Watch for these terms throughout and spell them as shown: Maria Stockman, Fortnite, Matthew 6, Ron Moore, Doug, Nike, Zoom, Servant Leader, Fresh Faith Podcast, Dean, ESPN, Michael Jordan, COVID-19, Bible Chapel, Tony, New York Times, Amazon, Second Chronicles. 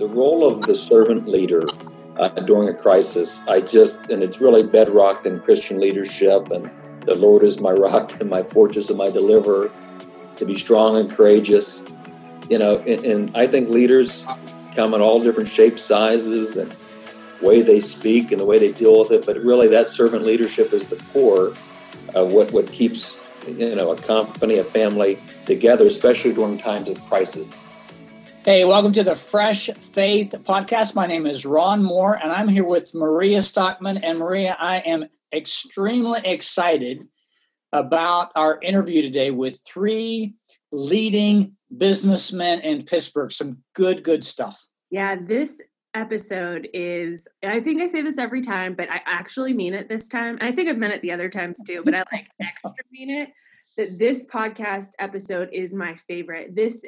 The role of the servant leader during a crisis, and it's really bedrocked in Christian leadership, and the Lord is my rock and my fortress and my deliverer, to be strong and courageous. You know, and I think leaders come in all different shapes, sizes, and way they speak and the way they deal with it. But really, that servant leadership is the core of what keeps, you know, a company, a family together, especially during times of crisis. Hey, welcome to the Fresh Faith Podcast. My name is Ron Moore, and I'm here with Maria Stockman. And Maria, I am extremely excited about our interview today with three leading businessmen in Pittsburgh. Some good stuff. Yeah, this episode is, I think I say this every time, but I actually mean it this time. I think I've meant it the other times too, but I like extra mean it. That this podcast episode is my favorite. This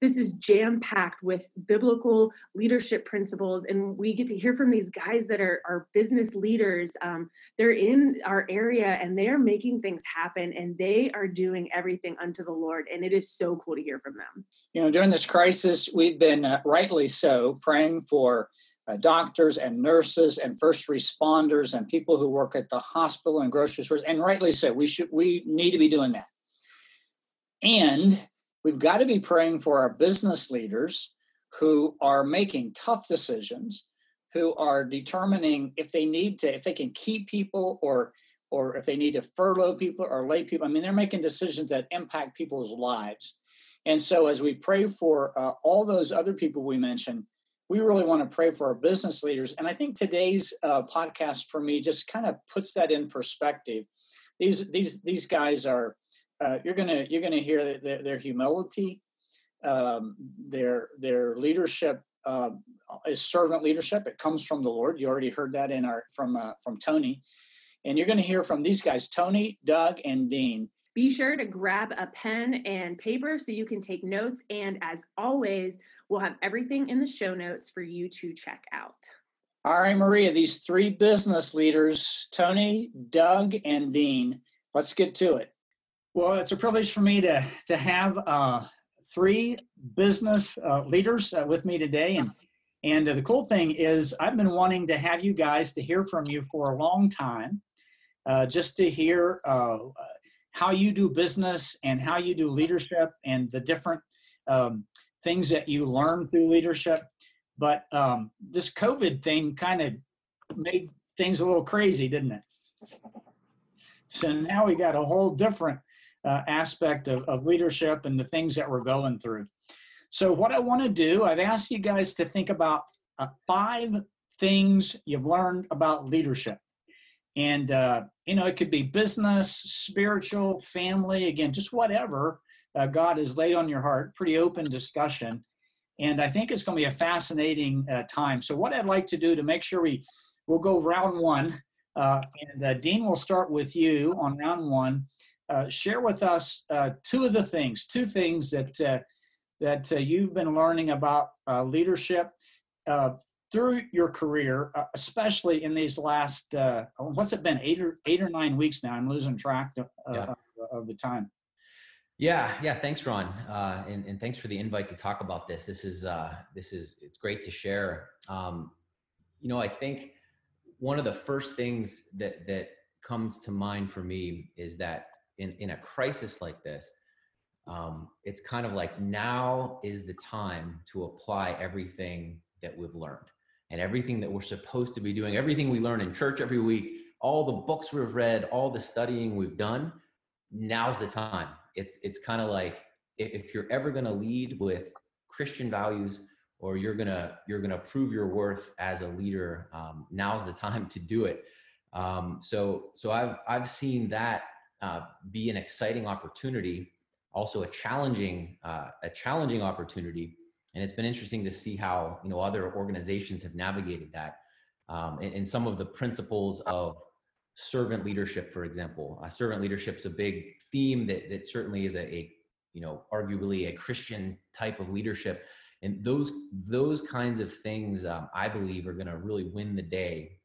is jam-packed with biblical leadership principles, and we get to hear from these guys that are business leaders. They're in our area, and they are making things happen, and they are doing everything unto the Lord, and it is so cool to hear from them. You know, during this crisis, we've been, rightly so, praying for doctors and nurses and first responders and people who work at the hospital and grocery stores, and rightly so. We need to be doing that. And we've got to be praying for our business leaders who are making tough decisions, who are determining if they can keep people or if they need to furlough people or lay people. I mean, they're making decisions that impact people's lives. And so as we pray for all those other people we mentioned, we really want to pray for our business leaders. And I think today's podcast for me just kind of puts that in perspective. These guys are, you're gonna hear their humility, their leadership is servant leadership. It comes from the Lord. You already heard that from Tony, and you're going to hear from these guys, Tony, Doug, and Dean. Be sure to grab a pen and paper so you can take notes. And as always, we'll have everything in the show notes for you to check out. All right, Maria, these three business leaders, Tony, Doug, and Dean, let's get to it. Well, it's a privilege for me to have three business leaders with me today. And the cool thing is I've been wanting to have you guys, to hear from you for a long time, just to hear how you do business and how you do leadership and the different things that you learn through leadership. But this COVID thing kind of made things a little crazy, didn't it? So now we got a whole different aspect of leadership and the things that we're going through. So what I want to do, I've asked you guys to think about 5 things you've learned about leadership. And, you know, it could be business, spiritual, family, again, just whatever God has laid on your heart, pretty open discussion. And I think it's going to be a fascinating time. So what I'd like to do to make sure we'll go round one, and Dean, we'll start with you on round one. Share with us two things that you've been learning about leadership through your career, especially in these last, what's it been, eight or 9 weeks now? I'm losing track of the time. Yeah. Thanks, Ron. And thanks for the invite to talk about this. This is it's great to share. You know, I think one of the first things that comes to mind for me is that in a crisis like this, it's kind of like now is the time to apply everything that we've learned. And everything that we're supposed to be doing, everything we learn in church every week, all the books we've read, all the studying we've done, now's the time. It's kind of like if you're ever going to lead with Christian values, or you're gonna prove your worth as a leader, now's the time to do it. So I've seen that be an exciting opportunity, also a challenging opportunity. And it's been interesting to see how, you know, other organizations have navigated that. And some of the principles of servant leadership, for example, servant leadership's a big theme that certainly is a, you know, arguably a Christian type of leadership. And those kinds of things, I believe, are going to really win the day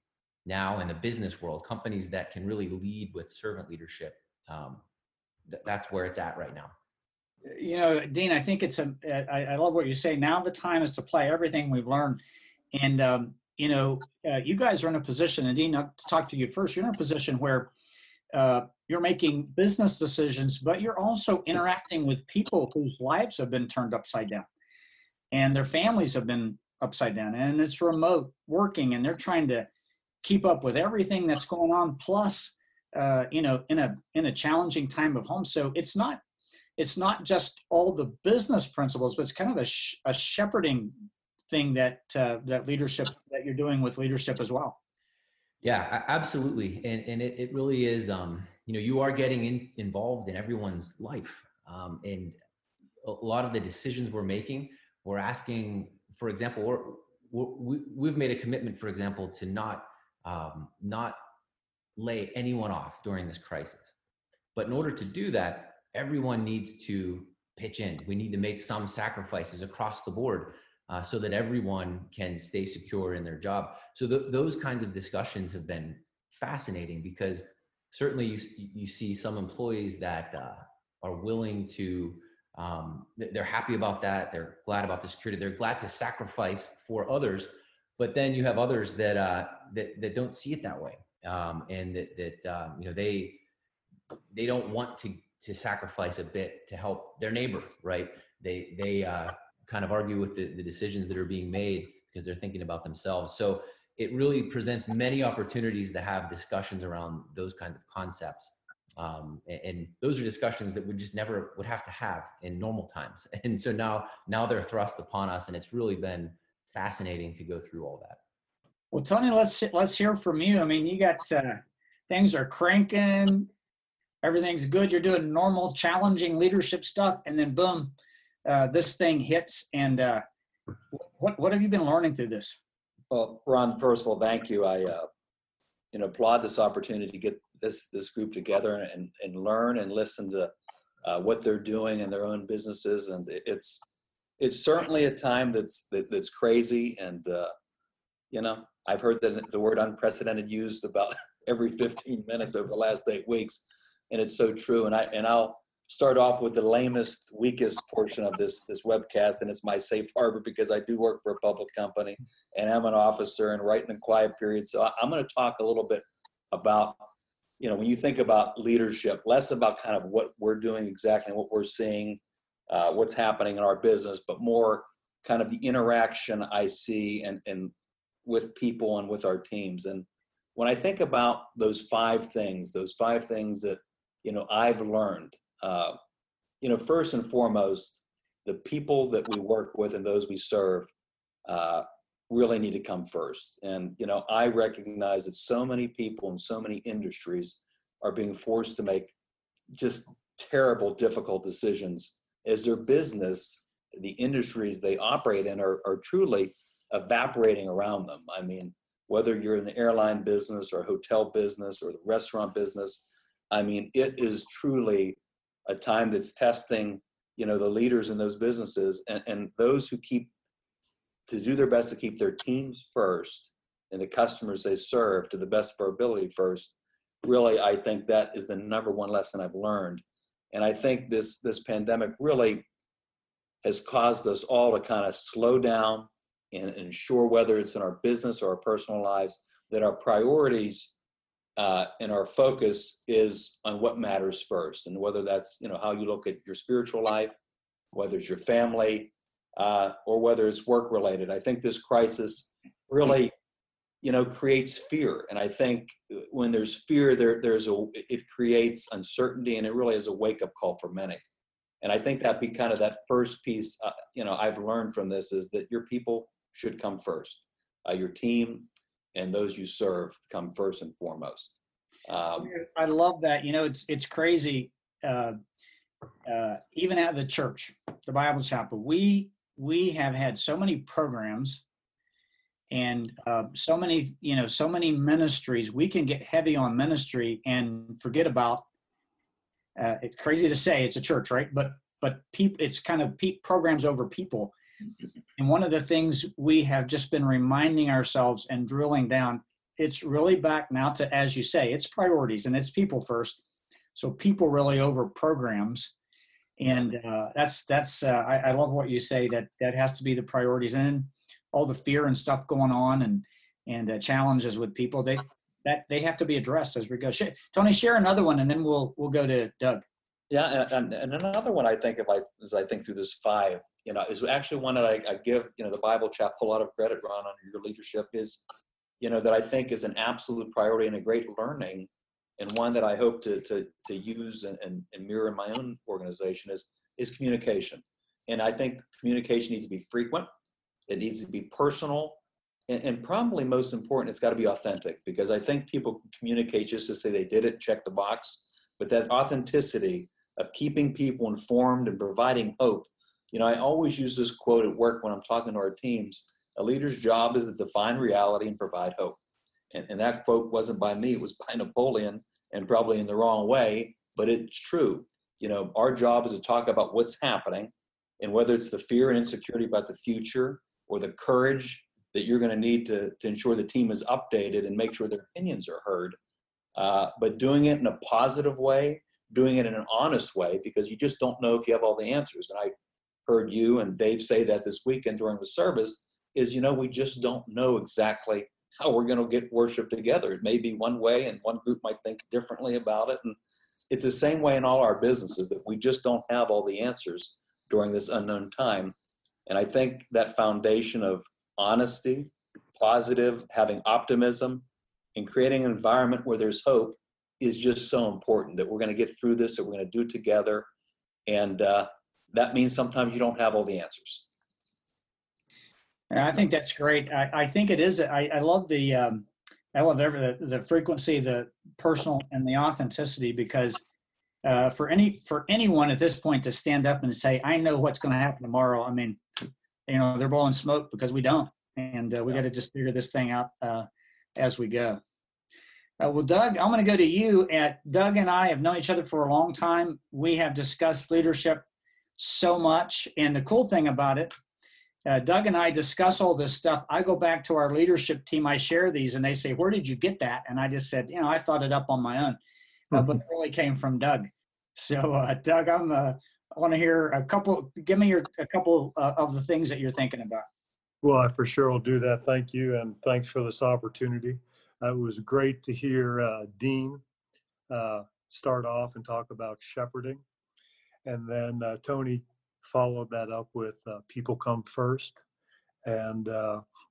now in the business world. Companies that can really lead with servant leadership, that's where it's at right now. You know, Dean, I think it's I love what you say. Now the time is to apply everything we've learned. And, you know, you guys are in a position, and Dean, I'll talk to you first. You're in a position where you're making business decisions, but you're also interacting with people whose lives have been turned upside down and their families have been upside down, and it's remote working, and they're trying to keep up with everything that's going on. Plus, you know, in a challenging time of home. So it's not just all the business principles, but it's kind of a shepherding thing that, that you're doing with leadership as well. Yeah, absolutely. And it really is, you know, you are getting involved in everyone's life. And a lot of the decisions we're making, we're asking, for example, we've made a commitment, for example, to not lay anyone off during this crisis. But in order to do that, everyone needs to pitch in. We need to make some sacrifices across the board so that everyone can stay secure in their job. So those kinds of discussions have been fascinating, because certainly you see some employees that are willing to, they're happy about that. They're glad about the security. They're glad to sacrifice for others. But then you have others that that don't see it that way, and that you know, they don't want to sacrifice a bit to help their neighbor, right? They kind of argue with the decisions that are being made because they're thinking about themselves. So it really presents many opportunities to have discussions around those kinds of concepts. And those are discussions that we just never would have to have in normal times. And so now they're thrust upon us, and it's really been fascinating to go through all that. Well, Tony, let's hear from you. I mean, you got, things are cranking, everything's good, you're doing normal, challenging leadership stuff, and then boom, this thing hits. And what have you been learning through this? Well, Ron, first of all, thank you. I you know, applaud this opportunity to get this group together and learn and listen to what they're doing in their own businesses. And it's certainly a time that's crazy. And you know, I've heard that the word unprecedented used about every 15 minutes over the last 8 weeks, and it's so true. And I'll start off with the lamest, weakest portion of this webcast, and it's my safe harbor, because I do work for a public company and I'm an officer and right in a quiet period. So I'm going to talk a little bit about, you know, when you think about leadership, less about kind of what we're doing exactly and what we're seeing, what's happening in our business, but more kind of the interaction I see and with people and with our teams. And when I think about those five things that, you know, I've learned, you know, first and foremost, the people that we work with and those we serve really need to come first. And, you know, I recognize that so many people in so many industries are being forced to make just terrible, difficult decisions as their business, the industries they operate in are truly evaporating around them. I mean, whether you're in the airline business or hotel business or the restaurant business, I mean, it is truly a time that's testing, you know, the leaders in those businesses and those who keep to do their best to keep their teams first and the customers they serve to the best of our ability first. Really, I think that is the number one lesson I've learned. And I think this pandemic really has caused us all to kind of slow down and ensure, whether it's in our business or our personal lives, that our priorities and our focus is on what matters first. And whether that's, you know, how you look at your spiritual life, whether it's your family, or whether it's work related. I think this crisis really, you know, creates fear. And I think when there's fear, it creates uncertainty, and it really is a wake up call for many. And I think that'd be kind of that first piece, you know, I've learned from this, is that your people should come first. Your team and those you serve come first and foremost. I love that. You know, it's crazy. Even at the church, the Bible Chapel, we have had so many programs and so many ministries. We can get heavy on ministry and forget about. It's crazy to say it's a church, right? But it's kind of programs over people. And one of the things we have just been reminding ourselves and drilling down, it's really back now to, as you say, it's priorities and it's people first. So people really over programs. And I love what you say, that has to be the priorities, and all the fear and stuff going on and challenges with people, they have to be addressed as we go. Tony, share another one, and then we'll go to Doug. Yeah, and another one I think as I think through this five, is actually one that I give, the Bible Chapel a lot of credit, Ron, on your leadership is, that I think is an absolute priority and a great learning, and one that I hope to use and mirror in my own organization is communication. And I think communication needs to be frequent. It needs to be personal. And probably most important, it's got to be authentic, because I think people communicate just to say they did it, check the box. But that authenticity of keeping people informed and providing hope. I always use this quote at work when I'm talking to our teams: a leader's job is to define reality and provide hope. And that quote wasn't by me, it was by Napoleon, and probably in the wrong way, but it's true. Our job is to talk about what's happening, and whether it's the fear and insecurity about the future, or the courage that you're going to need to ensure the team is updated and make sure their opinions are heard. But doing it in a positive way, doing it in an honest way, because you just don't know if you have all the answers. And I heard you and Dave say that this weekend during the service is, we just don't know exactly how we're going to get worship together. It may be one way, and one group might think differently about it. And it's the same way in all our businesses, that we just don't have all the answers during this unknown time. And I think that foundation of honesty, positive, having optimism, and creating an environment where there's hope is just so important, that we're going to get through this, that we're going to do it together. And that means sometimes you don't have all the answers. And I think that's great. I think it is. I love the frequency, the personal, and the authenticity, because for anyone at this point to stand up and say, I know what's going to happen tomorrow. I mean, they're blowing smoke, because we don't, and we got to just figure this thing out as we go. Well, Doug, I'm going to go to you. Doug and I have known each other for a long time. We have discussed leadership so much, and the cool thing about it, Doug and I discuss all this stuff. I go back to our leadership team. I share these, and they say, where did you get that? And I just said, I thought it up on my own, but it really came from Doug. So Doug, I want to hear a couple of the things that you're thinking about. Well, I for sure will do that. Thank you. And thanks for this opportunity. It was great to hear Dean start off and talk about shepherding. And then Tony followed that up with people come first. And,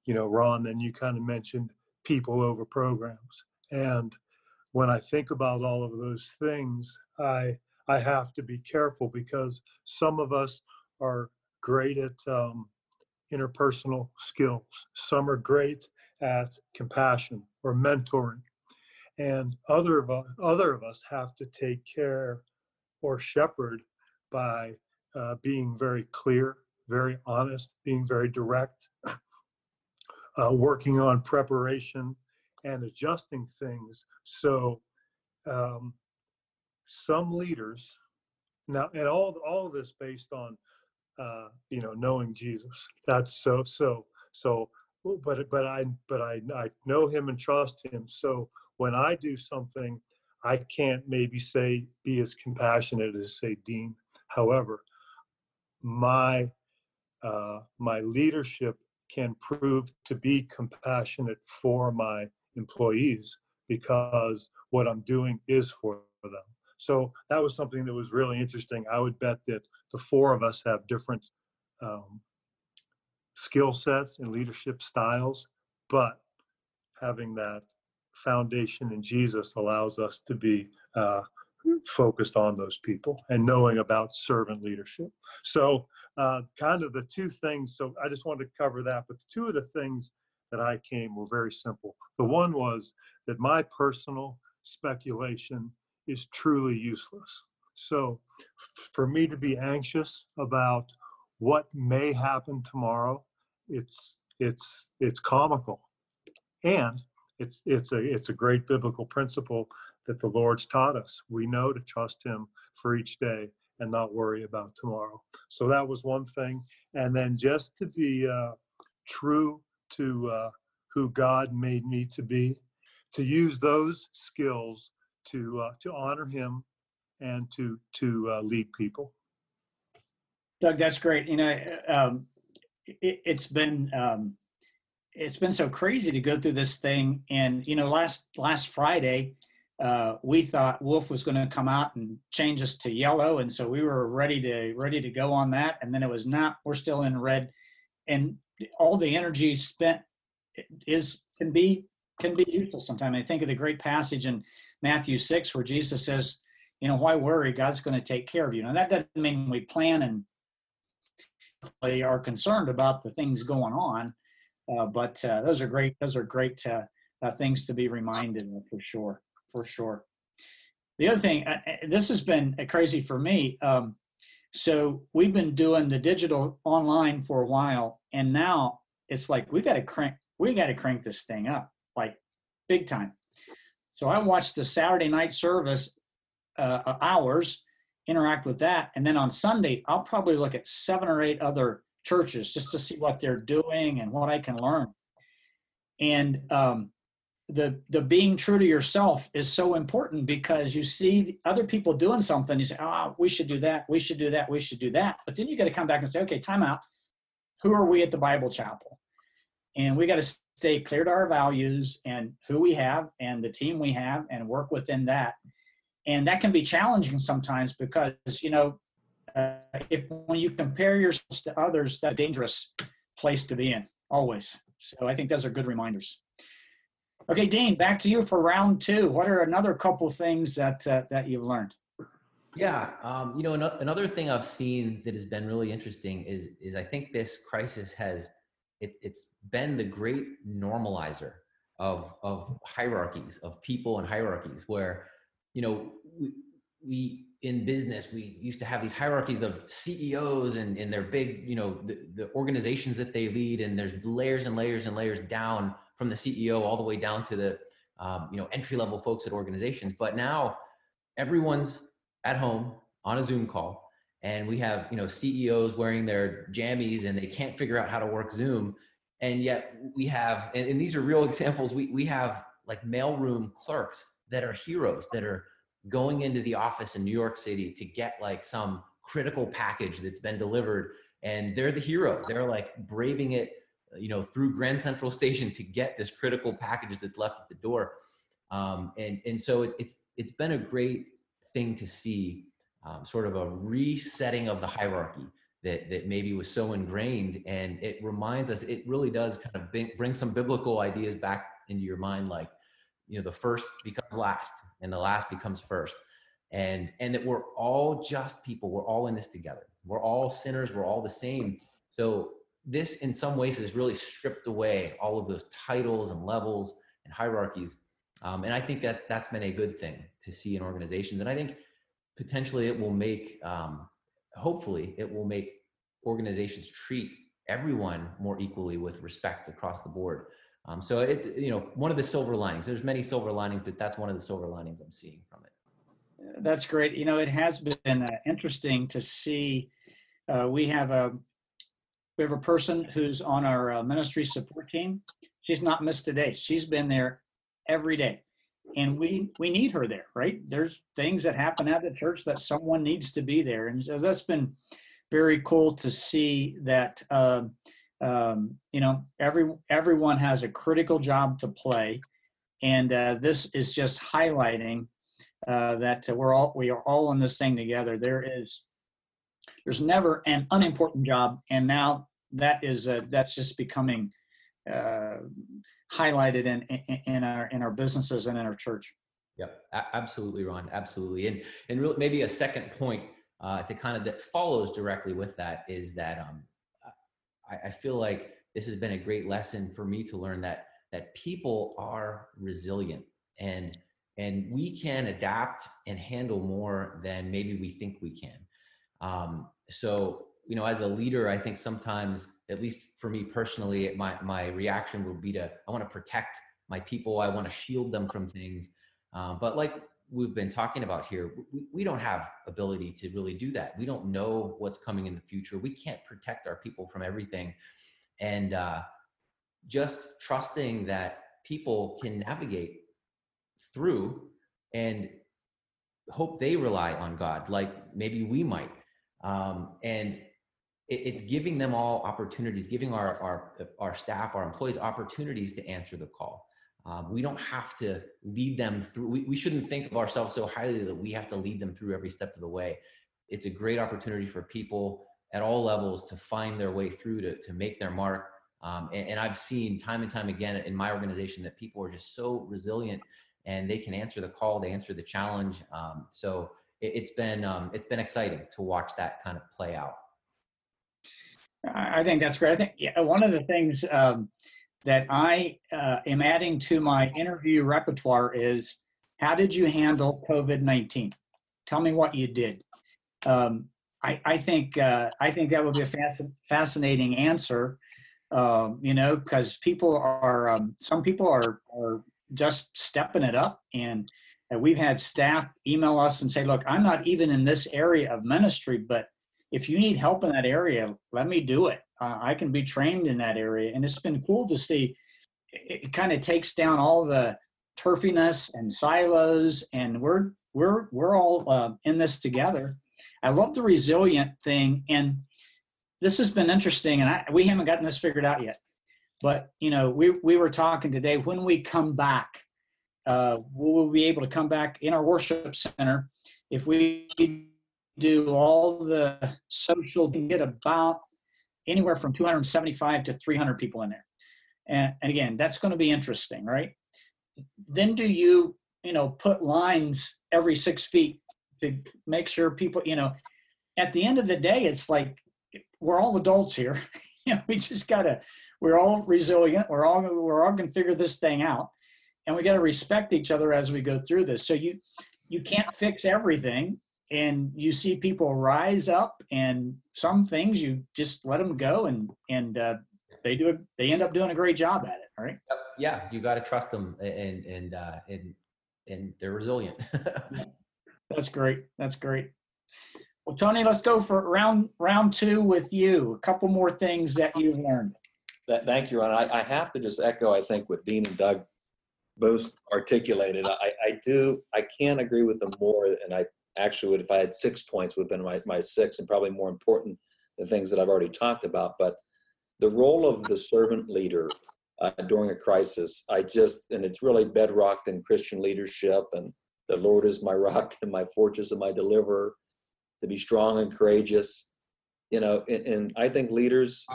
Ron, then you kind of mentioned people over programs. And when I think about all of those things, I have to be careful, because some of us are great at interpersonal skills. Some are great at compassion or mentoring. And other of us have to take care or shepherd by being very clear, very honest, being very direct, working on preparation and adjusting things. So some leaders now, and all of this based on knowing Jesus. That's so. But I know him and trust him. So when I do something, I can't maybe be as compassionate as say Dean. However, my leadership can prove to be compassionate for my employees, because what I'm doing is for them. So that was something that was really interesting. I would bet that the four of us have different skill sets and leadership styles, but having that foundation in Jesus allows us to be focused on those people and knowing about servant leadership. So kind of the two things, so I just wanted to cover that, but the two of the things that I came were very simple. The one was that my personal speculation is truly useless. So for me to be anxious about what may happen tomorrow, it's comical. And it's a great biblical principle that the Lord's taught us. We know to trust him for each day and not worry about tomorrow. So that was one thing. And then just to be true to who God made me to be, to use those skills to honor him and to lead people. Doug, that's great. You know, it's been so crazy to go through this thing. And, you know, last Friday, we thought Wolf was going to come out and change us to yellow. And so we were ready to go on that. And then it was not, we're still in red, and all the energy spent can be useful sometimes. I think of the great passage in Matthew 6, where Jesus says, you know, why worry? God's going to take care of you. Now, that doesn't mean we plan and are concerned about the things going on. But those are great things to be reminded of, for sure. For sure. The other thing, this has been crazy for me. So we've been doing the digital online for a while, and now it's like we got to crank this thing up, like big time. So I watched the Saturday night service hours, interact with that, and then on Sunday I'll probably look at 7 or 8 other churches just to see what they're doing and what I can learn. And the being true to yourself is so important, because you see other people doing something, you say, we should do that. But then you got to come back and say, okay, time out. Who are we at the Bible Chapel? And we got to stay clear to our values and who we have and the team we have, and work within that. And that can be challenging sometimes, because, you know, when you compare yourself to others, that's a dangerous place to be in, always. So I think those are good reminders. Okay, Dean, back to you for round 2. What are another couple things that you've learned? Yeah, you know, another thing I've seen that has been really interesting is I think this crisis it's been the great normalizer of hierarchies, of people and hierarchies, where, you know, we in business, we used to have these hierarchies of CEOs and their big, you know, the organizations that they lead, and there's layers and layers and layers down from the CEO all the way down to the, you know, entry-level folks at organizations. But now everyone's at home on a Zoom call, and we have, you know, CEOs wearing their jammies and they can't figure out how to work Zoom. And yet we have, and these are real examples, we have like mailroom clerks that are heroes, that are going into the office in New York City to get like some critical package that's been delivered. And they're the hero. They're like braving it, you know, through Grand Central Station to get this critical package that's left at the door. And so it's been a great thing to see, sort of a resetting of the hierarchy that maybe was so ingrained. And it reminds us, it really does kind of bring some biblical ideas back into your mind, like, you know, the first becomes last and the last becomes first. And that we're all just people. We're all in this together. We're all sinners. We're all the same. So this in some ways has really stripped away all of those titles and levels and hierarchies. And I think that's been a good thing to see in organizations. And I think potentially it will make, hopefully it will make organizations treat everyone more equally with respect across the board. So it, you know, one of the silver linings, there's many silver linings, but that's one of the silver linings I'm seeing from it. That's great. You know, it has been interesting to see, we have a person who's on our ministry support team. She's not missed a day. She's been there every day. And we need her there, right? There's things that happen at the church that someone needs to be there. And so that's been very cool to see that, you know, everyone has a critical job to play. And this is just highlighting that we are all in this thing together. There's never an unimportant job, and now that's just becoming highlighted in our businesses and in our church. Yep, absolutely, Ron, absolutely. And really, maybe a second point to kind of that follows directly with that is that I feel like this has been a great lesson for me to learn that people are resilient, and we can adapt and handle more than maybe we think we can. So, you know, as a leader, I think sometimes, at least for me personally, my reaction would be I want to protect my people. I want to shield them from things. But like we've been talking about here, we don't have ability to really do that. We don't know what's coming in the future. We can't protect our people from everything. And just trusting that people can navigate through and hope they rely on God, like maybe we might. And it's giving them all opportunities, giving our staff, our employees opportunities to answer the call. We don't have to lead them through. We shouldn't think of ourselves so highly that we have to lead them through every step of the way. It's a great opportunity for people at all levels to find their way through, to make their mark. And I've seen time and time again in my organization that people are just so resilient and they can answer the call, they answer the challenge. So it's been exciting to watch that kind of play out. I think that's great. I think one of the things that I am adding to my interview repertoire is, how did you handle COVID-19? Tell me what you did. I think that would be a fascinating answer, because people are, some people are just stepping it up. And we've had staff email us and say, look, I'm not even in this area of ministry, but if you need help in that area, let me do it. I can be trained in that area. And it's been cool to see. It kind of takes down all the turfiness and silos, and we're all in this together. I love the resilient thing, and this has been interesting, and we haven't gotten this figured out yet, but we were talking today, when we come back, we'll be able to come back in our worship center. If we do all the social, we can get about anywhere from 275 to 300 people in there. And again, that's going to be interesting, right? Then do you put lines every 6 feet to make sure people, at the end of the day, it's like, we're all adults here. We just gotta, we're all resilient. We're all gonna figure this thing out, and we got to respect each other as we go through this. So you can't fix everything, and you see people rise up, and some things you just let them go, and they end up doing a great job at it. All right. Yeah. You got to trust them and they're resilient. That's great. Well, Tony, let's go for round two with you. A couple more things that you've learned. Thank you, Ron. I have to just echo, I think, what Dean and Doug both articulated. I can't agree with them more, and I actually would, if I had 6 points, would have been my six, and probably more important than things that I've already talked about. But the role of the servant leader during a crisis, and it's really bedrocked in Christian leadership, and the Lord is my rock and my fortress and my deliverer, to be strong and courageous, and I think leaders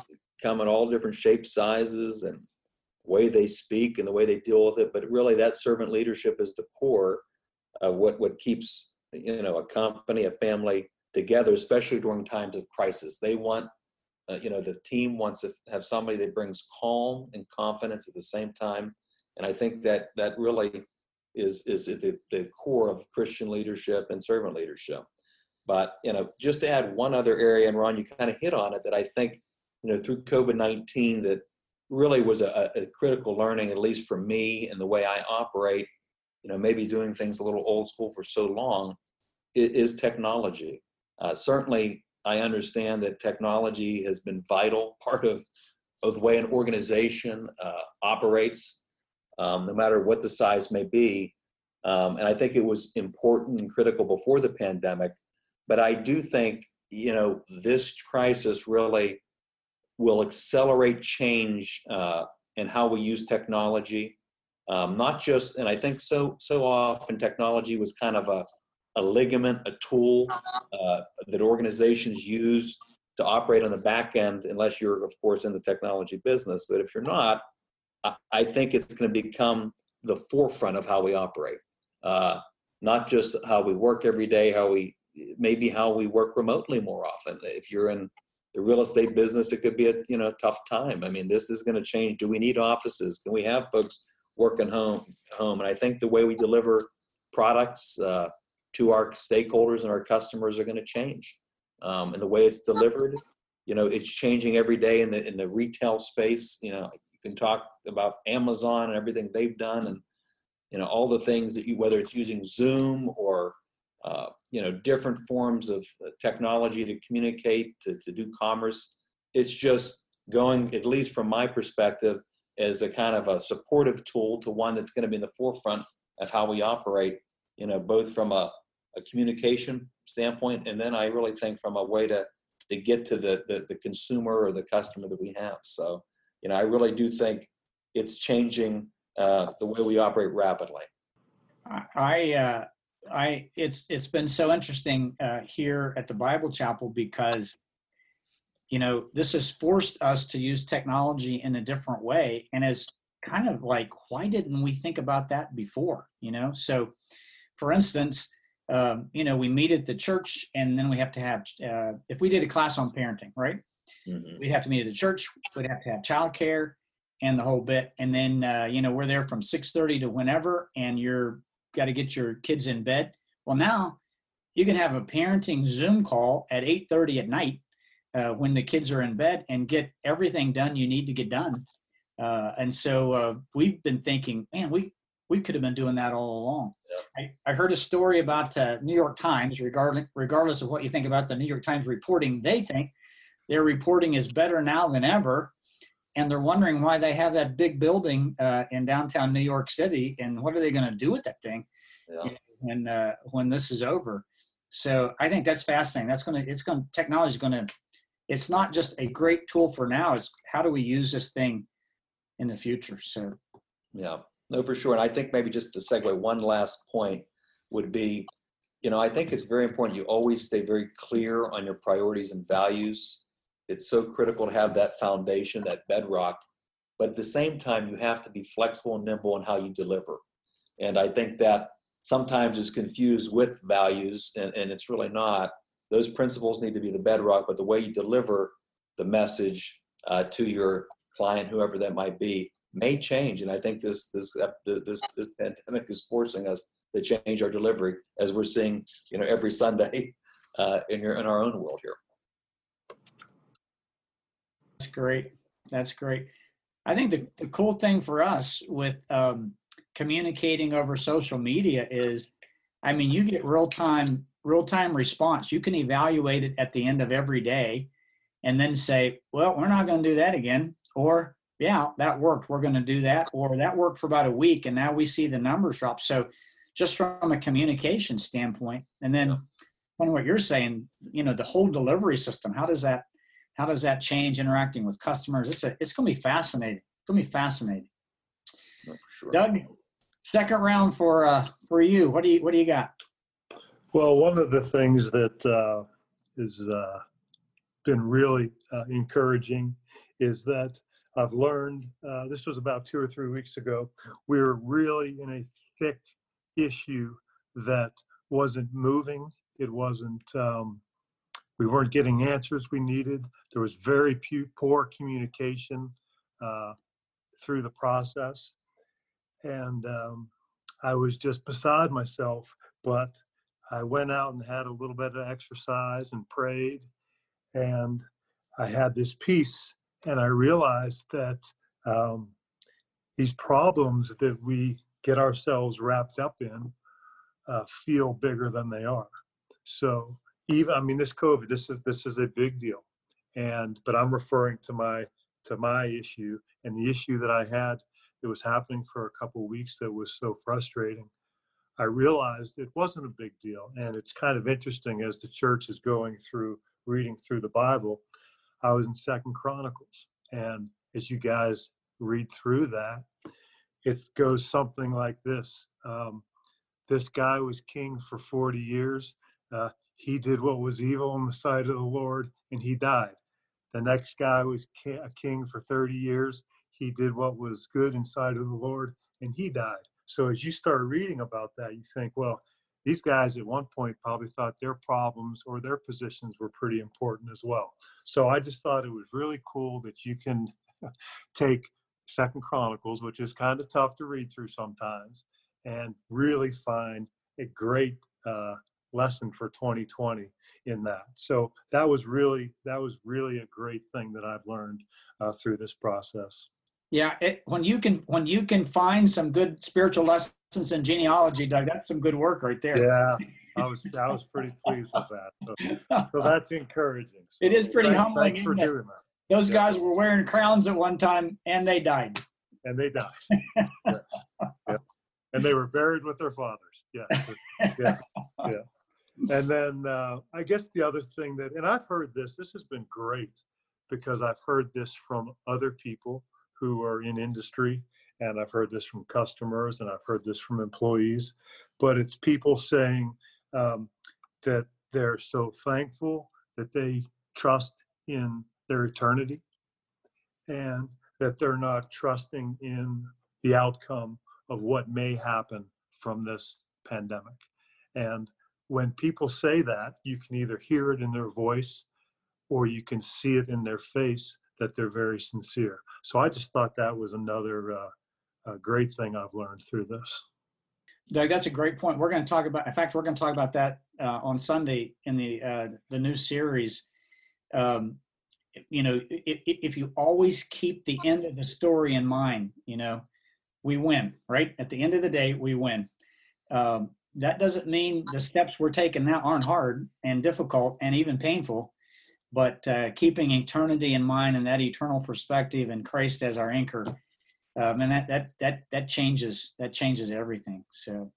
come in all different shapes, sizes, and the way they speak and the way they deal with it. But really, that servant leadership is the core of what keeps, a company, a family together, especially during times of crisis. They want, the team wants to have somebody that brings calm and confidence at the same time. And I think that really is the core of Christian leadership and servant leadership. But, just to add one other area, and Ron, you kind of hit on it, that I think, through COVID-19, that really was a critical learning, at least for me and the way I operate, maybe doing things a little old school for so long, is technology. Certainly, I understand that technology has been vital part of the way an organization operates, no matter what the size may be. And I think it was important and critical before the pandemic. But I do think, this crisis really will accelerate change in how we use technology, not just, and I think so often technology was kind of a ligament, a tool that organizations use to operate on the back end, unless you're, of course, in the technology business. But if you're not, I think it's going to become the forefront of how we operate, not just how we work every day, maybe how we work remotely more often. If you're in the real estate business, it could be a tough time. I mean, this is going to change. Do we need offices? Can we have folks working home? And I think the way we deliver products to our stakeholders and our customers are going to change. And the way it's delivered, it's changing every day in the retail space. You can talk about Amazon and everything they've done, and, all the things that whether it's using Zoom or different forms of technology to communicate, to do commerce. It's just going, at least from my perspective, as a kind of a supportive tool to one that's going to be in the forefront of how we operate, both from a communication standpoint, and then I really think from a way to to get to the consumer or the customer that we have. So, you know, I really do think it's changing the way we operate rapidly. It's been so interesting here at the Bible Chapel because, you know, this has forced us to use technology in a different way. And it's kind of like, why didn't we think about that before? You know, so for instance, you know, we meet at the church and then we have to have, if we did a class on parenting, right? Mm-hmm. We'd have to meet at the church, we'd have to have childcare and the whole bit. And then, you know, we're there from 6:30 to whenever, and you're got to get your kids in bed. Well, now you can have a parenting Zoom call at 8:30 at night when the kids are in bed and get everything done you need to get done. And so we've been thinking, man, we could have been doing that all along. Yep. I heard a story about New York Times, regardless of what you think about the New York Times reporting, they think their reporting is better now than ever. And they're wondering why they have that big building in downtown New York City, and what are they going to do with that thing when this is over? So I think that's fascinating. It's not just a great tool for now. It's how do we use this thing in the future? So yeah, no, for sure. And I think maybe just to segue, one last point would be, you know, I think it's very important you always stay very clear on your priorities and values. It's so critical to have that foundation, that bedrock, but at the same time, you have to be flexible and nimble in how you deliver. And I think that sometimes is confused with values, and it's really not. Those principles need to be the bedrock, but the way you deliver the message to your client, whoever that might be, may change. And I think this pandemic is forcing us to change our delivery, as we're seeing, you know, every Sunday in our own world here. That's great. That's great. I think the cool thing for us with communicating over social media is, I mean, you get real-time response. You can evaluate it at the end of every day and then say, well, we're not going to do that again. Or, yeah, that worked. We're going to do that. Or that worked for about a week, and now we see the numbers drop. So just from a communication standpoint, and then on what you're saying, you know, the whole delivery system, how does that change interacting with customers? It's going to be fascinating. It's going to be fascinating. Sure. Doug, second round for you. What do you got? Well, one of the things that has been really encouraging is that I've learned, this was about 2 or 3 weeks ago, we were really in a thick issue that wasn't moving. It wasn't... we weren't getting answers we needed. There was very poor communication through the process. And I was just beside myself, but I went out and had a little bit of exercise and prayed. And I had this peace, and I realized that these problems that we get ourselves wrapped up in feel bigger than they are. So, this COVID, this is a big deal, but I'm referring to my issue, and the issue that I had that was happening for a couple of weeks that was so frustrating. I realized it wasn't a big deal, and it's kind of interesting as the church is going through reading through the Bible. I was in Second Chronicles, and as you guys read through that, it goes something like this: this guy was king for 40 years. He did what was evil in the sight of the Lord, and he died. The next guy was a king for 30 years. He did what was good in sight of the Lord, and he died. So as you start reading about that, you think, well, these guys at one point probably thought their problems or their positions were pretty important as well. So I just thought it was really cool that you can take Second Chronicles, which is kind of tough to read through sometimes, and really find a great lesson for 2020 in that. So that was really a great thing that I've learned through this process. Yeah, when you can find some good spiritual lessons in genealogy, Doug, that's some good work right there. Yeah, I was pretty pleased with that. So that's encouraging. So it is pretty humbling. Thanks for doing that. Those guys were wearing crowns at one time, and they died. Yeah. Yeah. And they were buried with their fathers. Yeah. And then I guess the other thing that, and I've heard this, this has been great because I've heard this from other people who are in industry, and I've heard this from customers, and I've heard this from employees, but it's people saying that they're so thankful that they trust in their eternity and that they're not trusting in the outcome of what may happen from this pandemic. And when people say that, you can either hear it in their voice or you can see it in their face that they're very sincere. So I just thought that was another great thing I've learned through this. Doug, that's a great point. We're going to talk about, in fact, we're going to talk about that on Sunday in the new series. You know, if you always keep the end of the story in mind, you know, we win, right? At the end of the day, we win. That doesn't mean the steps we're taking now aren't hard and difficult and even painful, but keeping eternity in mind and that eternal perspective and Christ as our anchor, and that changes everything. So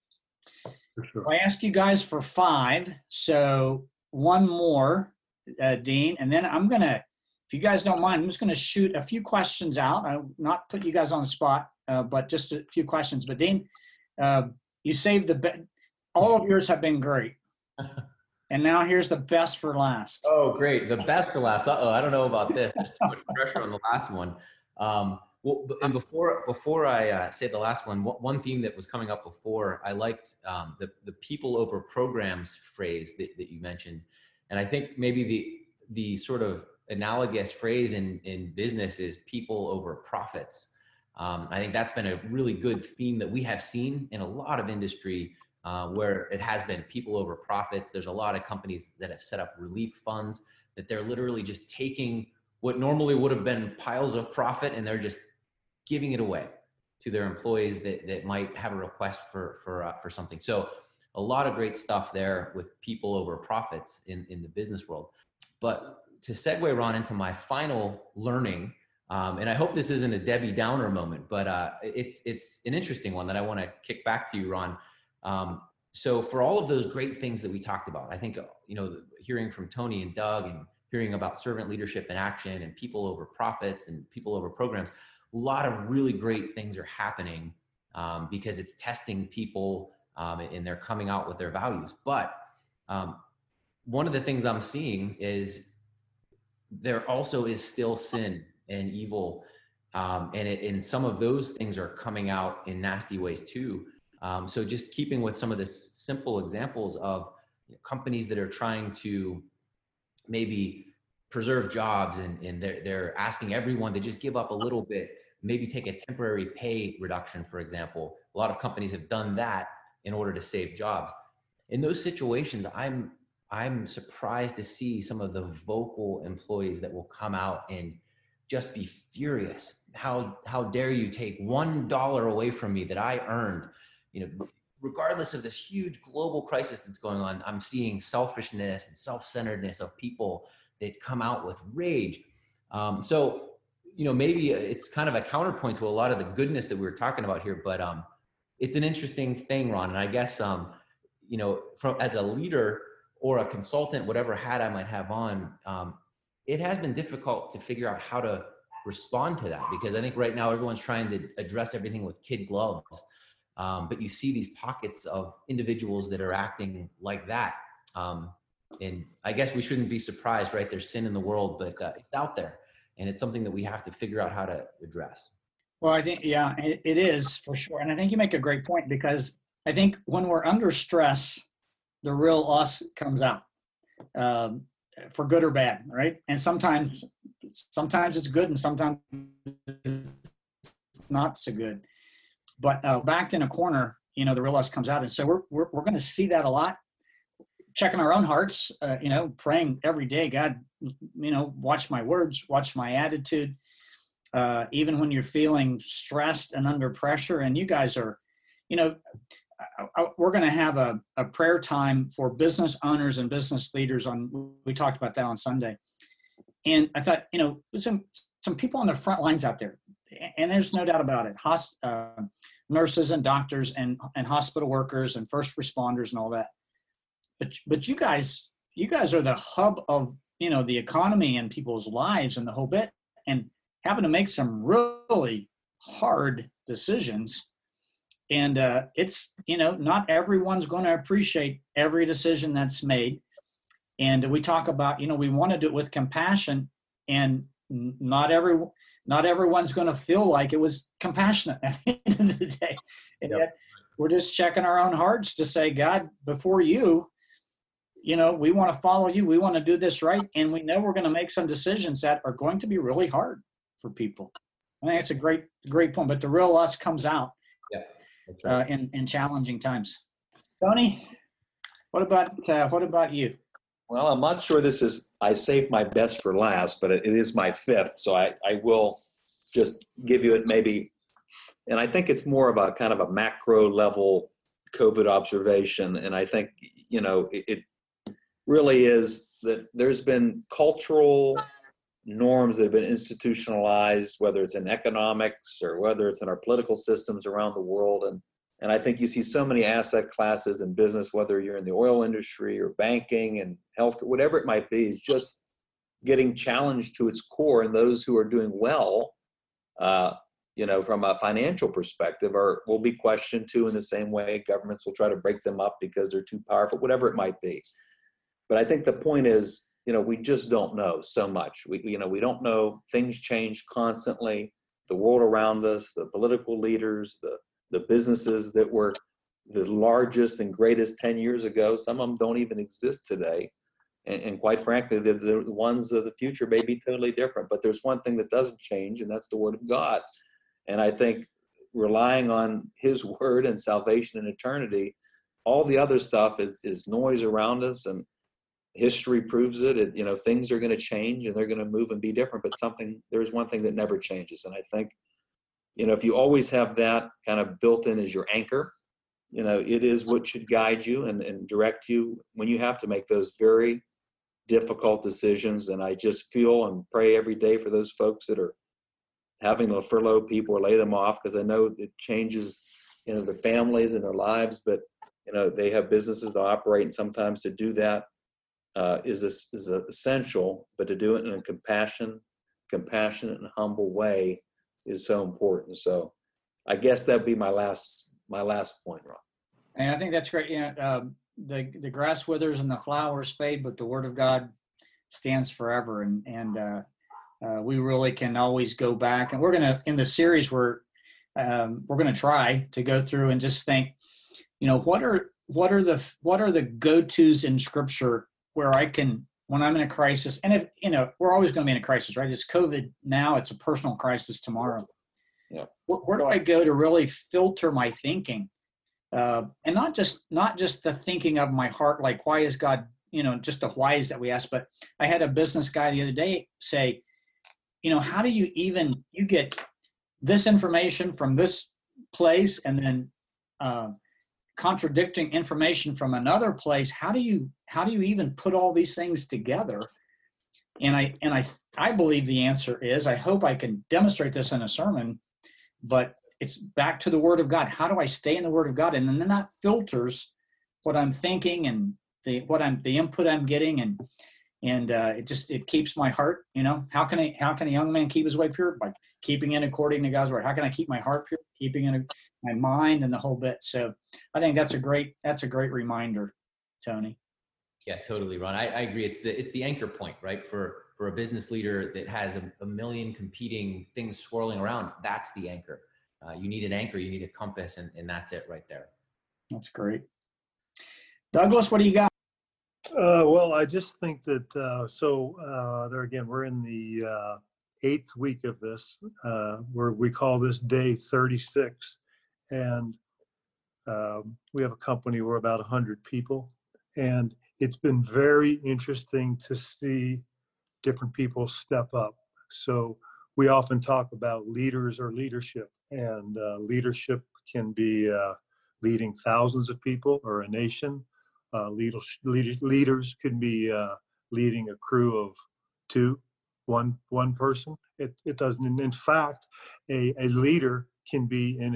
sure. Well, I asked you guys for 5, so one more, Dean, and then I'm gonna, if you guys don't mind, I'm just gonna shoot a few questions out. I'll not put you guys on the spot, but just a few questions. But Dean, you saved the best. All of yours have been great. And now here's the best for last. Oh, great. The best for last. Uh-oh, I don't know about this. There's too much pressure on the last one. Well, and before I say the last one theme that was coming up before, I liked the people over programs phrase that you mentioned. And I think maybe the sort of analogous phrase in business is people over profits. I think that's been a really good theme that we have seen in a lot of industry where it has been people over profits. There's a lot of companies that have set up relief funds that they're literally just taking what normally would have been piles of profit and they're just giving it away to their employees that might have a request for something. So a lot of great stuff there with people over profits in the business world. But to segue, Ron, into my final learning, and I hope this isn't a Debbie Downer moment, but it's an interesting one that I want to kick back to you, Ron. So for all of those great things that we talked about, I think, you know, hearing from Tony and Doug and hearing about servant leadership in action and people over profits and people over programs, a lot of really great things are happening because it's testing people and they're coming out with their values. But one of the things I'm seeing is there also is still sin and evil. And some of those things are coming out in nasty ways too. So just keeping with some of the simple examples of companies that are trying to maybe preserve jobs and they're asking everyone to just give up a little bit, maybe take a temporary pay reduction, for example. A lot of companies have done that in order to save jobs. In those situations, I'm surprised to see some of the vocal employees that will come out and just be furious. How dare you take $1 away from me that I earned? You know, regardless of this huge global crisis that's going on, I'm seeing selfishness and self-centeredness of people that come out with rage. So, you know, maybe it's kind of a counterpoint to a lot of the goodness that we were talking about here, but it's an interesting thing, Ron. And I guess, you know, as a leader or a consultant, whatever hat I might have on, it has been difficult to figure out how to respond to that, because I think right now everyone's trying to address everything with kid gloves. But you see these pockets of individuals that are acting like that. And I guess we shouldn't be surprised, right? There's sin in the world, but it's out there. And it's something that we have to figure out how to address. Well, I think, yeah, it is for sure. And I think you make a great point, because I think when we're under stress, the real us comes out, for good or bad, right? And sometimes it's good and sometimes it's not so good. But backed in a corner, you know, the real us comes out. And so we're going to see that a lot, checking our own hearts, you know, praying every day, God, you know, watch my words, watch my attitude. Even when you're feeling stressed and under pressure, and you guys are, you know, we're going to have a prayer time for business owners and business leaders we talked about that on Sunday. And I thought, you know, some people on the front lines out there, and there's no doubt about it, nurses and doctors and hospital workers and first responders and all that. But you guys are the hub of, you know, the economy and people's lives and the whole bit, and having to make some really hard decisions. And it's, you know, not everyone's going to appreciate every decision that's made. And we talk about, you know, we want to do it with compassion, and not everyone's going to feel like it was compassionate at the end of the day. And yep. We're just checking our own hearts to say, God, before you, you know, we want to follow you. We want to do this right. And we know we're going to make some decisions that are going to be really hard for people. I think it's a great point, but the real us comes out. Yeah. That's right. In challenging times. Tony, what about you? Well, I'm not sure this is, I saved my best for last, but it is my fifth. So I will just give you it maybe. And I think it's more of a kind of a macro level COVID observation. And I think, you know, it really is that there's been cultural norms that have been institutionalized, whether it's in economics or whether it's in our political systems around the world. And I think you see so many asset classes in business, whether you're in the oil industry or banking and healthcare, whatever it might be, is just getting challenged to its core. And those who are doing well, you know, from a financial perspective, will be questioned too, in the same way governments will try to break them up because they're too powerful, whatever it might be. But I think the point is, you know, we just don't know so much. We don't know. Things change constantly. The world around us, the political leaders, the businesses that were the largest and greatest 10 years ago, some of them don't even exist today. And quite frankly, the ones of the future may be totally different. But there's one thing that doesn't change, and that's the Word of God. And I think relying on His Word and salvation and eternity, all the other stuff is noise around us, and history proves it, you know, things are going to change and they're going to move and be different, but there's one thing that never changes. And I think, you know, if you always have that kind of built in as your anchor, you know, it is what should guide you and direct you when you have to make those very difficult decisions. And I just feel and pray every day for those folks that are having to furlough people or lay them off, because I know it changes, you know, their families and their lives, but, you know, they have businesses to operate, and sometimes to do that is essential, but to do it in a compassionate and humble way is so important. So I guess that'd be my last point, Ron. And I think that's great. You know, the grass withers and the flowers fade, but the Word of God stands forever. And we really can always go back, and we're going to, in the series, we're going to try to go through and just think, you know, what are the go-tos in Scripture where I can, when I'm in a crisis, and if, you know, we're always going to be in a crisis, right? It's COVID now, it's a personal crisis tomorrow. Yeah. Where do I go to really filter my thinking? And not just the thinking of my heart, like, why is God, you know, just the whys that we ask, but I had a business guy the other day say, you know, how do you get this information from this place and then, contradicting information from another place, how do you even put all these things together? And I believe the answer is, I hope I can demonstrate this in a sermon, but it's back to the Word of God. How do I stay in the Word of God? And then that filters what I'm thinking and the input I'm getting, and it keeps my heart, you know, how can a young man keep his way pure? By keeping it according to God's Word. How can I keep my heart pure? Keeping it my mind and the whole bit. So I think that's a great reminder, Tony. Yeah, totally, Ron. I agree. It's the anchor point, right? For a business leader that has a million competing things swirling around, that's the anchor. You need an anchor, you need a compass, and that's it right there. That's great. Douglas, what do you got? Well, I just think that, there again, we're in the eighth week of this, where we call this day 36. And we have a company, we're about 100 people. And it's been very interesting to see different people step up. So we often talk about leaders or leadership. And leadership can be leading thousands of people or a nation. Leaders could be leading a crew of two, one person. It doesn't. And in fact, a leader can be in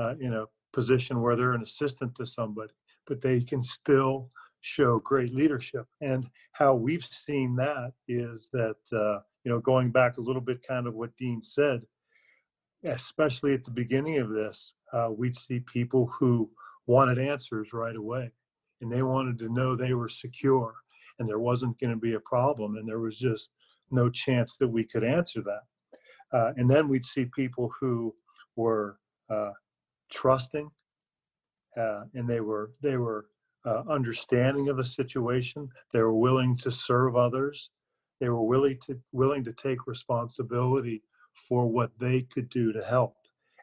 a position where they're an assistant to somebody. but they can still show great leadership. And how we've seen that is that, going back a little bit, kind of what Dean said, especially at the beginning of this, we'd see people who wanted answers right away, and they wanted to know they were secure and there wasn't going to be a problem. And there was just no chance that we could answer that. And then we'd see people who were trusting, and they were understanding of the situation. They were willing to serve others. They were willing to take responsibility for what they could do to help.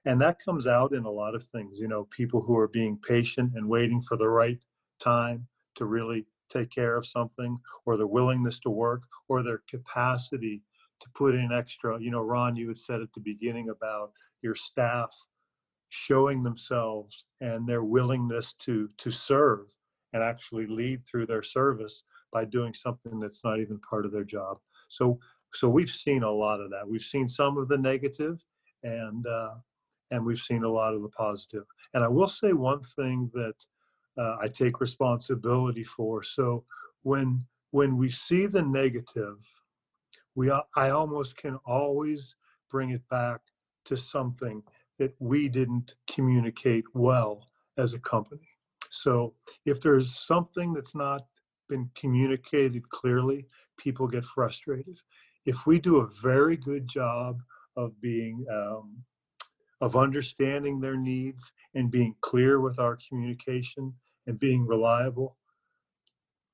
And that comes out in a lot of things, people who are being patient and waiting for the right time to really take care of something, or their willingness to work, or their capacity to put in extra. Ron, you had said at the beginning about your staff showing themselves and their willingness to serve and actually lead through their service by doing something that's not even part of their job. So we've seen a lot of that. We've seen some of the negative, and we've seen a lot of the positive. And I will say one thing that I take responsibility for. So when we see the negative, I almost can always bring it back to something that we didn't communicate well as a company. So if there's something that's not been communicated clearly, people get frustrated. If we do a very good job of being of understanding their needs and being clear with our communication and being reliable,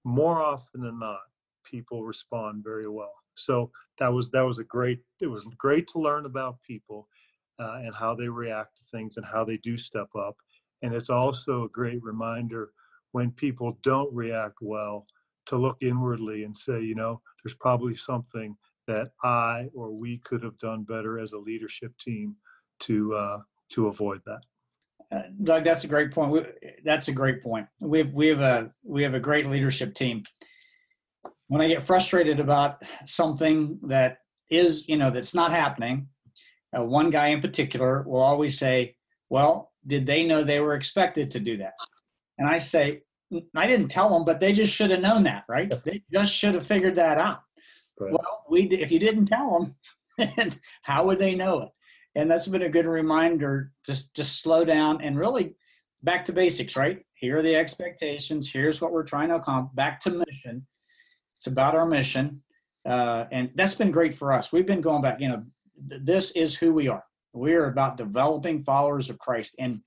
more often than not, people respond very well. So it was great to learn about people and how they react to things and how they do step up. And it's also a great reminder, when people don't react well, to look inwardly and say, there's probably something that I or we could have done better as a leadership team to avoid that. Doug, that's a great point. We have a great leadership team. When I get frustrated about something that is, that's not happening, one guy in particular will always say, well, did they know they were expected to do that? And I say, I didn't tell them, but they just should have known that, right? They just should have figured that out. Right. Well, if you didn't tell them, how would they know it? And that's been a good reminder, just slow down and really back to basics, right? Here are the expectations. Here's what we're trying to accomplish. Back to mission. It's about our mission. And that's been great for us. We've been going back, this is who we are. We are about developing followers of Christ. And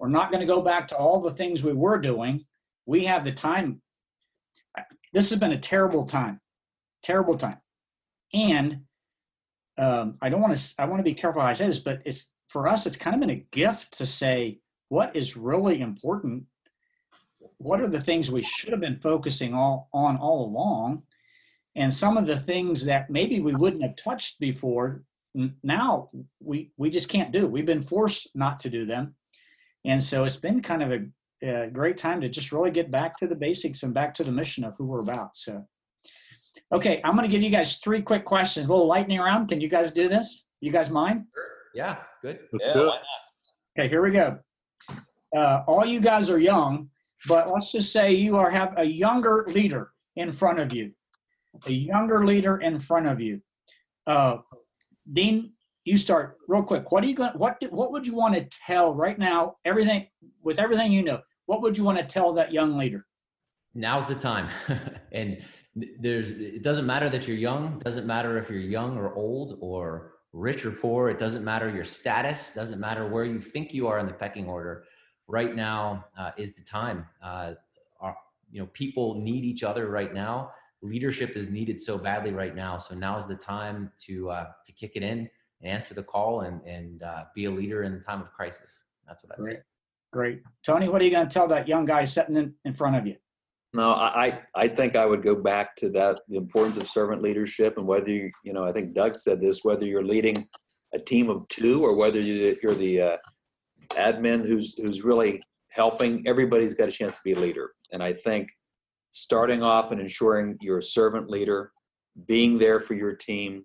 we're not going to go back to all the things we were doing. We have the time. This has been a terrible time. And I want to be careful how I say this, but it's, for us, it's kind of been a gift to say, what is really important? What are the things we should have been focusing on all along? And some of the things that maybe we wouldn't have touched before, now we just can't do. We've been forced not to do them. And so it's been kind of a great time to just really get back to the basics and back to the mission of who we're about. So. Okay, I'm going to give you guys 3 quick questions, a little lightning round. Can you guys do this? You guys mind? Yeah, good. Yeah, why not? Okay, here we go. All you guys are young, but let's just say you have a younger leader in front of you. Dean, you start real quick. What would you want to tell right now? Everything you know, what would you want to tell that young leader? Now's the time. And it doesn't matter that you're young, doesn't matter if you're young or old or rich or poor, it doesn't matter your status, doesn't matter where you think you are in the pecking order. Right now is the time. People need each other right now. Leadership is needed so badly right now. So now is the time to kick it in and answer the call and be a leader in the time of crisis. That's what I'd say. Great. Tony, what are you going to tell that young guy sitting in front of you? No, I think I would go back to that, the importance of servant leadership, and whether you I think Doug said this, whether you're leading a team of 2 or whether you're the admin who's really helping, everybody's got a chance to be a leader. And I think starting off and ensuring you're a servant leader, being there for your team,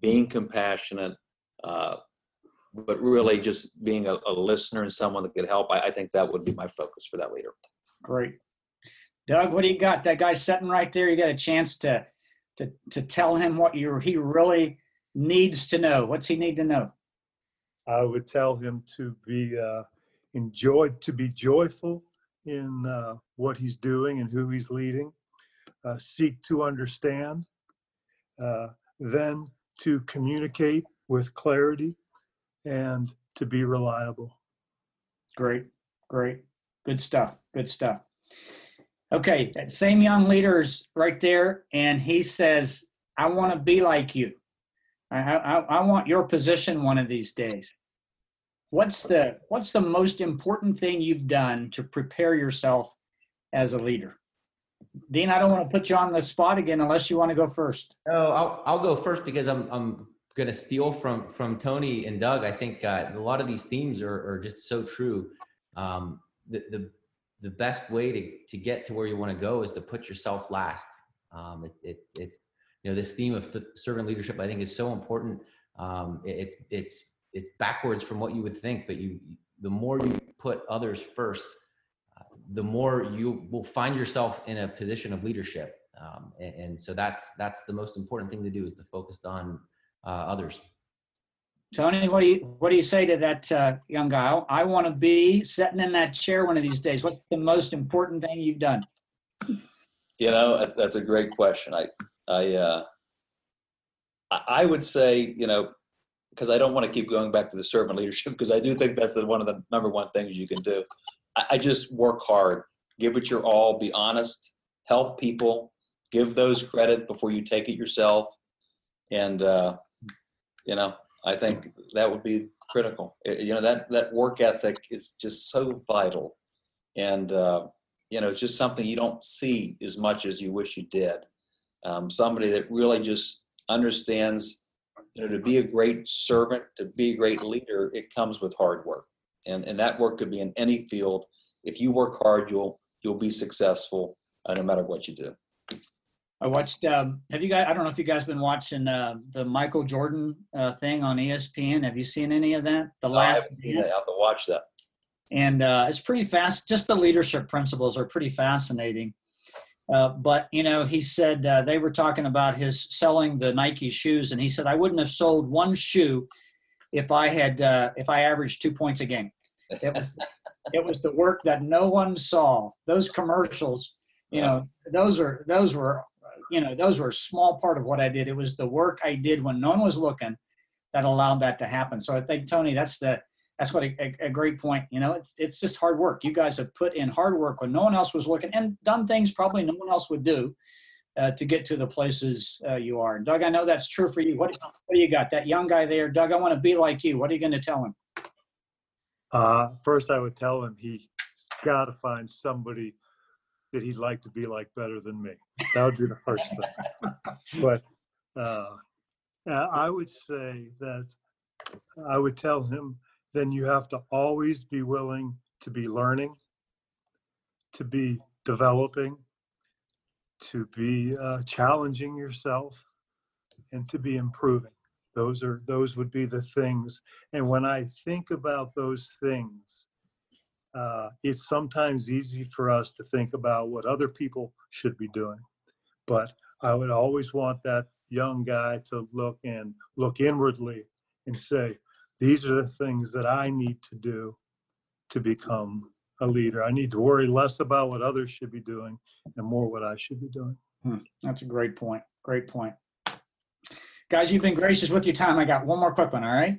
being compassionate, but really just being a listener and someone that could help, I think that would be my focus for that leader. Great. Doug, what do you got? That guy sitting right there, you got a chance to tell him what he really needs to know. What's he need to know? I would tell him to be joyful in what he's doing and who he's leading, seek to understand, then to communicate with clarity, and to be reliable. Great. Good stuff. Okay, that same young leader's right there, and he says, I want to be like you. I want your position one of these days. What's the most important thing you've done to prepare yourself as a leader? Dean, I don't want to put you on the spot again unless you want to go first. No, I'll go first because I'm going to steal from Tony and Doug. I think a lot of these themes are just so true. The best way to get to where you want to go is to put yourself last. It's this theme of servant leadership, I think, is so important. It's backwards from what you would think, but the more you put others first, the more you will find yourself in a position of leadership. And so that's the most important thing to do, is to focus on others. Tony, what do you say to that young guy? I want to be sitting in that chair one of these days. What's the most important thing you've done? That's a great question. I would say, because I don't want to keep going back to the servant leadership, because I do think that's one of the number one things you can do. I just work hard, give it your all, be honest, help people, give those credit before you take it yourself. And, I think that would be critical. That work ethic is just so vital. And, it's just something you don't see as much as you wish you did. Somebody that really just understands, to be a great servant, to be a great leader, it comes with hard work. And that work could be in any field. If you work hard, you'll be successful no matter what you do. I watched, I don't know if you guys been watching the Michael Jordan thing on ESPN. Have you seen any of that? I haven't seen that. I'll have to watch that. And it's pretty fast. Just the leadership principles are pretty fascinating. But, he said they were talking about his selling the Nike shoes. And he said, I wouldn't have sold one shoe if I averaged 2 points a game. It was the work that no one saw. Those commercials, those were a small part of what I did. It was the work I did when no one was looking that allowed that to happen. So I think, Tony, that's what a great point. It's just hard work. You guys have put in hard work when no one else was looking and done things probably no one else would do to get to the places you are. And Doug, I know that's true for you. What do you got? That young guy there, Doug, I want to be like you. What are you going to tell him? First, I would tell him he's got to find somebody that he'd like to be like better than me. That would be the first thing. But I would say that I would tell him, then you have to always be willing to be learning, to be developing, to be challenging yourself, and to be improving. Those would be the things. And when I think about those things, it's sometimes easy for us to think about what other people should be doing. But I would always want that young guy to look inwardly and say, these are the things that I need to do to become a leader. I need to worry less about what others should be doing and more what I should be doing. That's a great point. Guys, you've been gracious with your time. I got one more quick one, all right?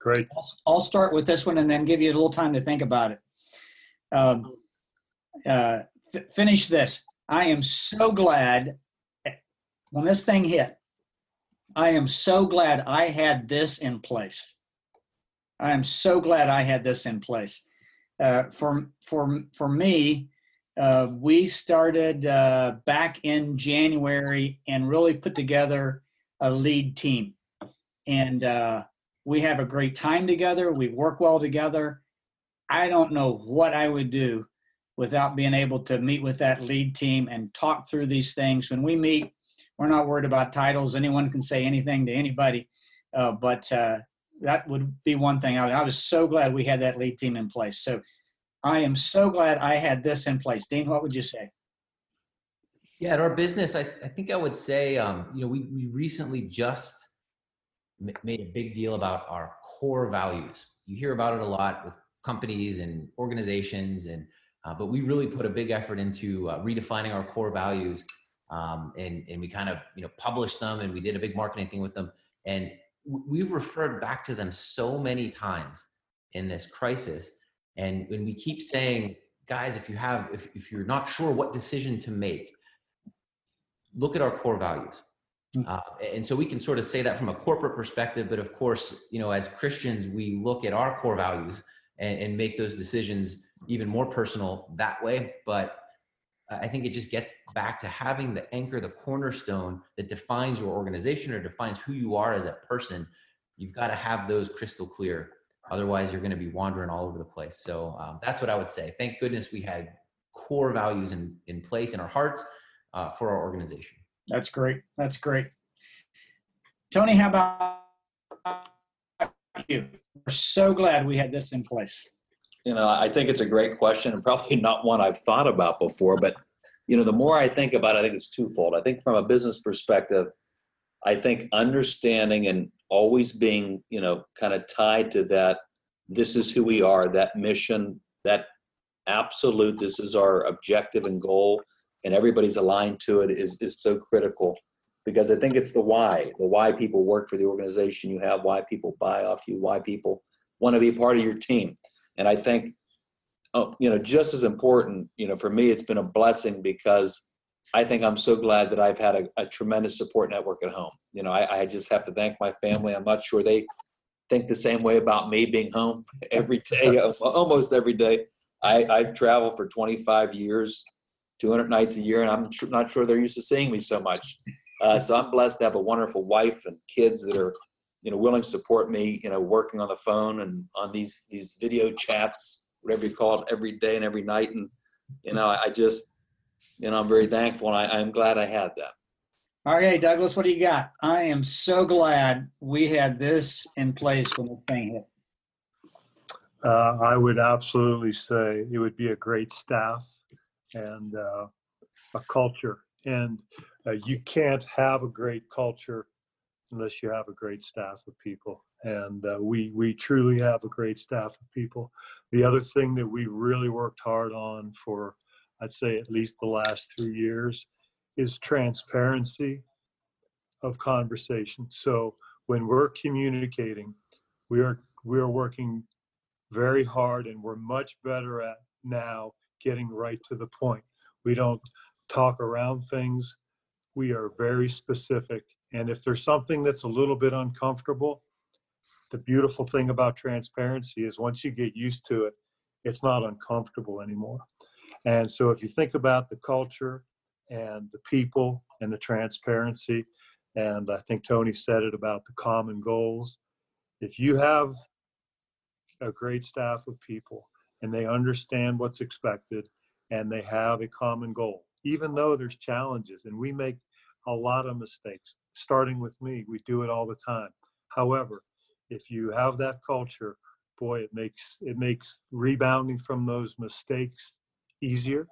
Great. I'll start with this one and then give you a little time to think about it. Finish this. I am so glad when this thing hit, I am so glad I had this in place. For me, we started back in January and really put together a lead team. And we have a great time together. We work well together. I don't know what I would do without being able to meet with that lead team and talk through these things. When we meet, we're not worried about titles. Anyone can say anything to anybody. But that would be one thing. I was so glad we had that lead team in place. So I am so glad I had this in place. Dean, what would you say? Yeah, at our business, I think I would say, we recently just made a big deal about our core values. You hear about it a lot with companies and organizations, and but we really put a big effort into redefining our core values, and we kind of published them, and we did a big marketing thing with them, and we've referred back to them so many times in this crisis. And when we keep saying, guys, if you're not sure what decision to make, look at our core values. And so we can sort of say that from a corporate perspective, but of course, as Christians, we look at our core values and make those decisions even more personal that way. But I think it just gets back to having the anchor, the cornerstone that defines your organization or defines who you are as a person. You've got to have those crystal clear. Otherwise, you're going to be wandering all over the place. So that's what I would say. Thank goodness we had core values in place in our hearts for our organization. That's great. That's great. Tony, how about you? We're so glad we had this in place. I think it's a great question, and probably not one I've thought about before, but the more I think about it, I think it's twofold. I think from a business perspective, I think understanding and always being, kind of tied to that, this is who we are, that mission, that absolute, this is our objective and goal, and everybody's aligned to it is so critical, because I think it's the why people work for the organization you have, why people buy off you, why people want to be part of your team. And I think, just as important, for me, it's been a blessing, because I think I'm so glad that I've had a tremendous support network at home. I just have to thank my family. I'm not sure they think the same way about me being home every day, almost every day. I've traveled for 25 years, 200 nights a year, and I'm not sure they're used to seeing me so much. So I'm blessed to have a wonderful wife and kids that are, willing to support me, working on the phone and on these video chats, whatever you call it, every day and every night. And, I just... I'm very thankful, and I'm glad I had that. All right, Douglas, what do you got? I am so glad we had this in place when the thing hit. I would absolutely say it would be a great staff and a culture. And you can't have a great culture unless you have a great staff of people. And we truly have a great staff of people. The other thing that we really worked hard on for I'd say at least the last 3 years is transparency of conversation. So when we're communicating, we are working very hard, and we're much better at now getting right to the point. We don't talk around things. We are very specific. And if there's something that's a little bit uncomfortable, the beautiful thing about transparency is once you get used to it, it's not uncomfortable anymore. And so if you think about the culture and the people and the transparency, and I think Tony said it about the common goals, if you have a great staff of people and they understand what's expected and they have a common goal, even though there's challenges, and we make a lot of mistakes, starting with me, we do it all the time. However, if you have that culture, boy, it makes rebounding from those mistakes easier.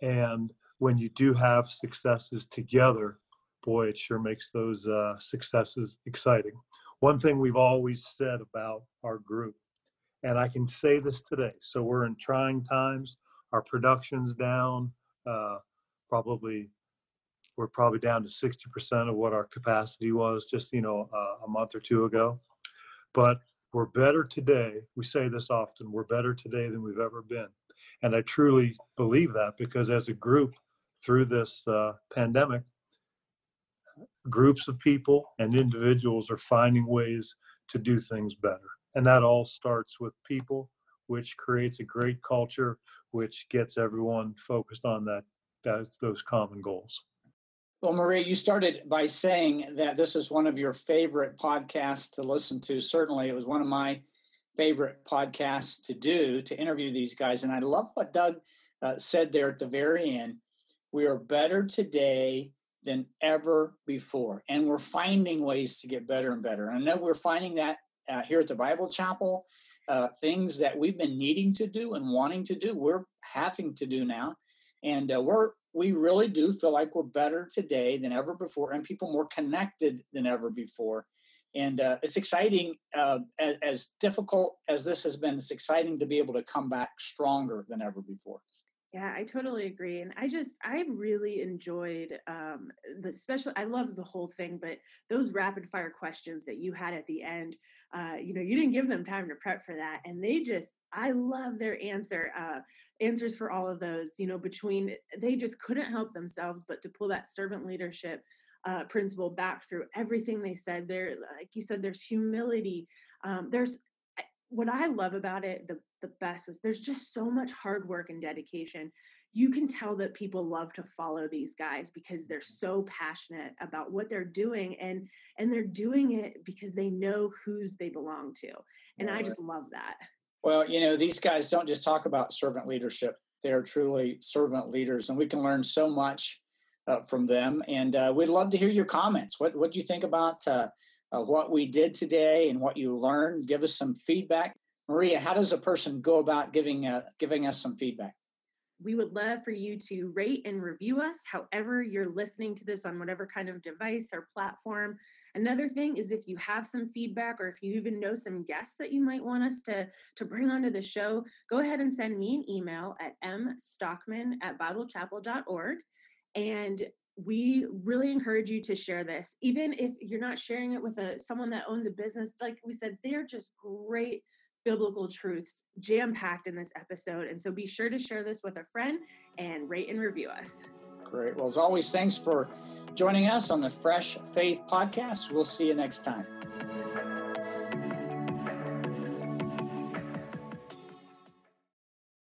And when you do have successes together, boy, it sure makes those successes exciting. One thing we've always said about our group, and I can say this today, so we're in trying times, our production's down, we're probably down to 60% of what our capacity was just, a month or two ago. But we're better today. We say this often, we're better today than we've ever been. And I truly believe that, because as a group through this pandemic, groups of people and individuals are finding ways to do things better. And that all starts with people, which creates a great culture, which gets everyone focused on those common goals. Well, Maria, you started by saying that this is one of your favorite podcasts to listen to. Certainly, it was one of my favorite podcast to interview these guys. And I love what Doug said there at the very end. We are better today than ever before. And we're finding ways to get better and better. And I know we're finding that here at the Bible Chapel things that we've been needing to do and wanting to do, we're having to do now. And we really do feel like we're better today than ever before, and people more connected than ever before. And it's exciting, as difficult as this has been, it's exciting to be able to come back stronger than ever before. Yeah, I totally agree. And I really enjoyed I love the whole thing, but those rapid fire questions that you had at the end, you didn't give them time to prep for that. And I love their answers for all of those, they just couldn't help themselves, but to pull that servant leadership principle back through everything they said there. Like you said, there's humility. What I love about it, the best was there's just so much hard work and dedication. You can tell that people love to follow these guys because they're so passionate about what they're doing, and they're doing it because they know whose they belong to. And I just love that. Well, these guys don't just talk about servant leadership. They're truly servant leaders, and we can learn so much from them. And we'd love to hear your comments. What do you think about what we did today and what you learned? Give us some feedback. Maria, how does a person go about giving us some feedback? We would love for you to rate and review us however you're listening to this on whatever kind of device or platform. Another thing is if you have some feedback or if you even know some guests that you might want us to bring onto the show, go ahead and send me an email at mstockman@biblechapel.org. And we really encourage you to share this. Even if you're not sharing it with someone that owns a business, like we said, they're just great biblical truths jam-packed in this episode. And so be sure to share this with a friend and rate and review us. Great. Well, as always, thanks for joining us on the Fresh Faith Podcast. We'll see you next time.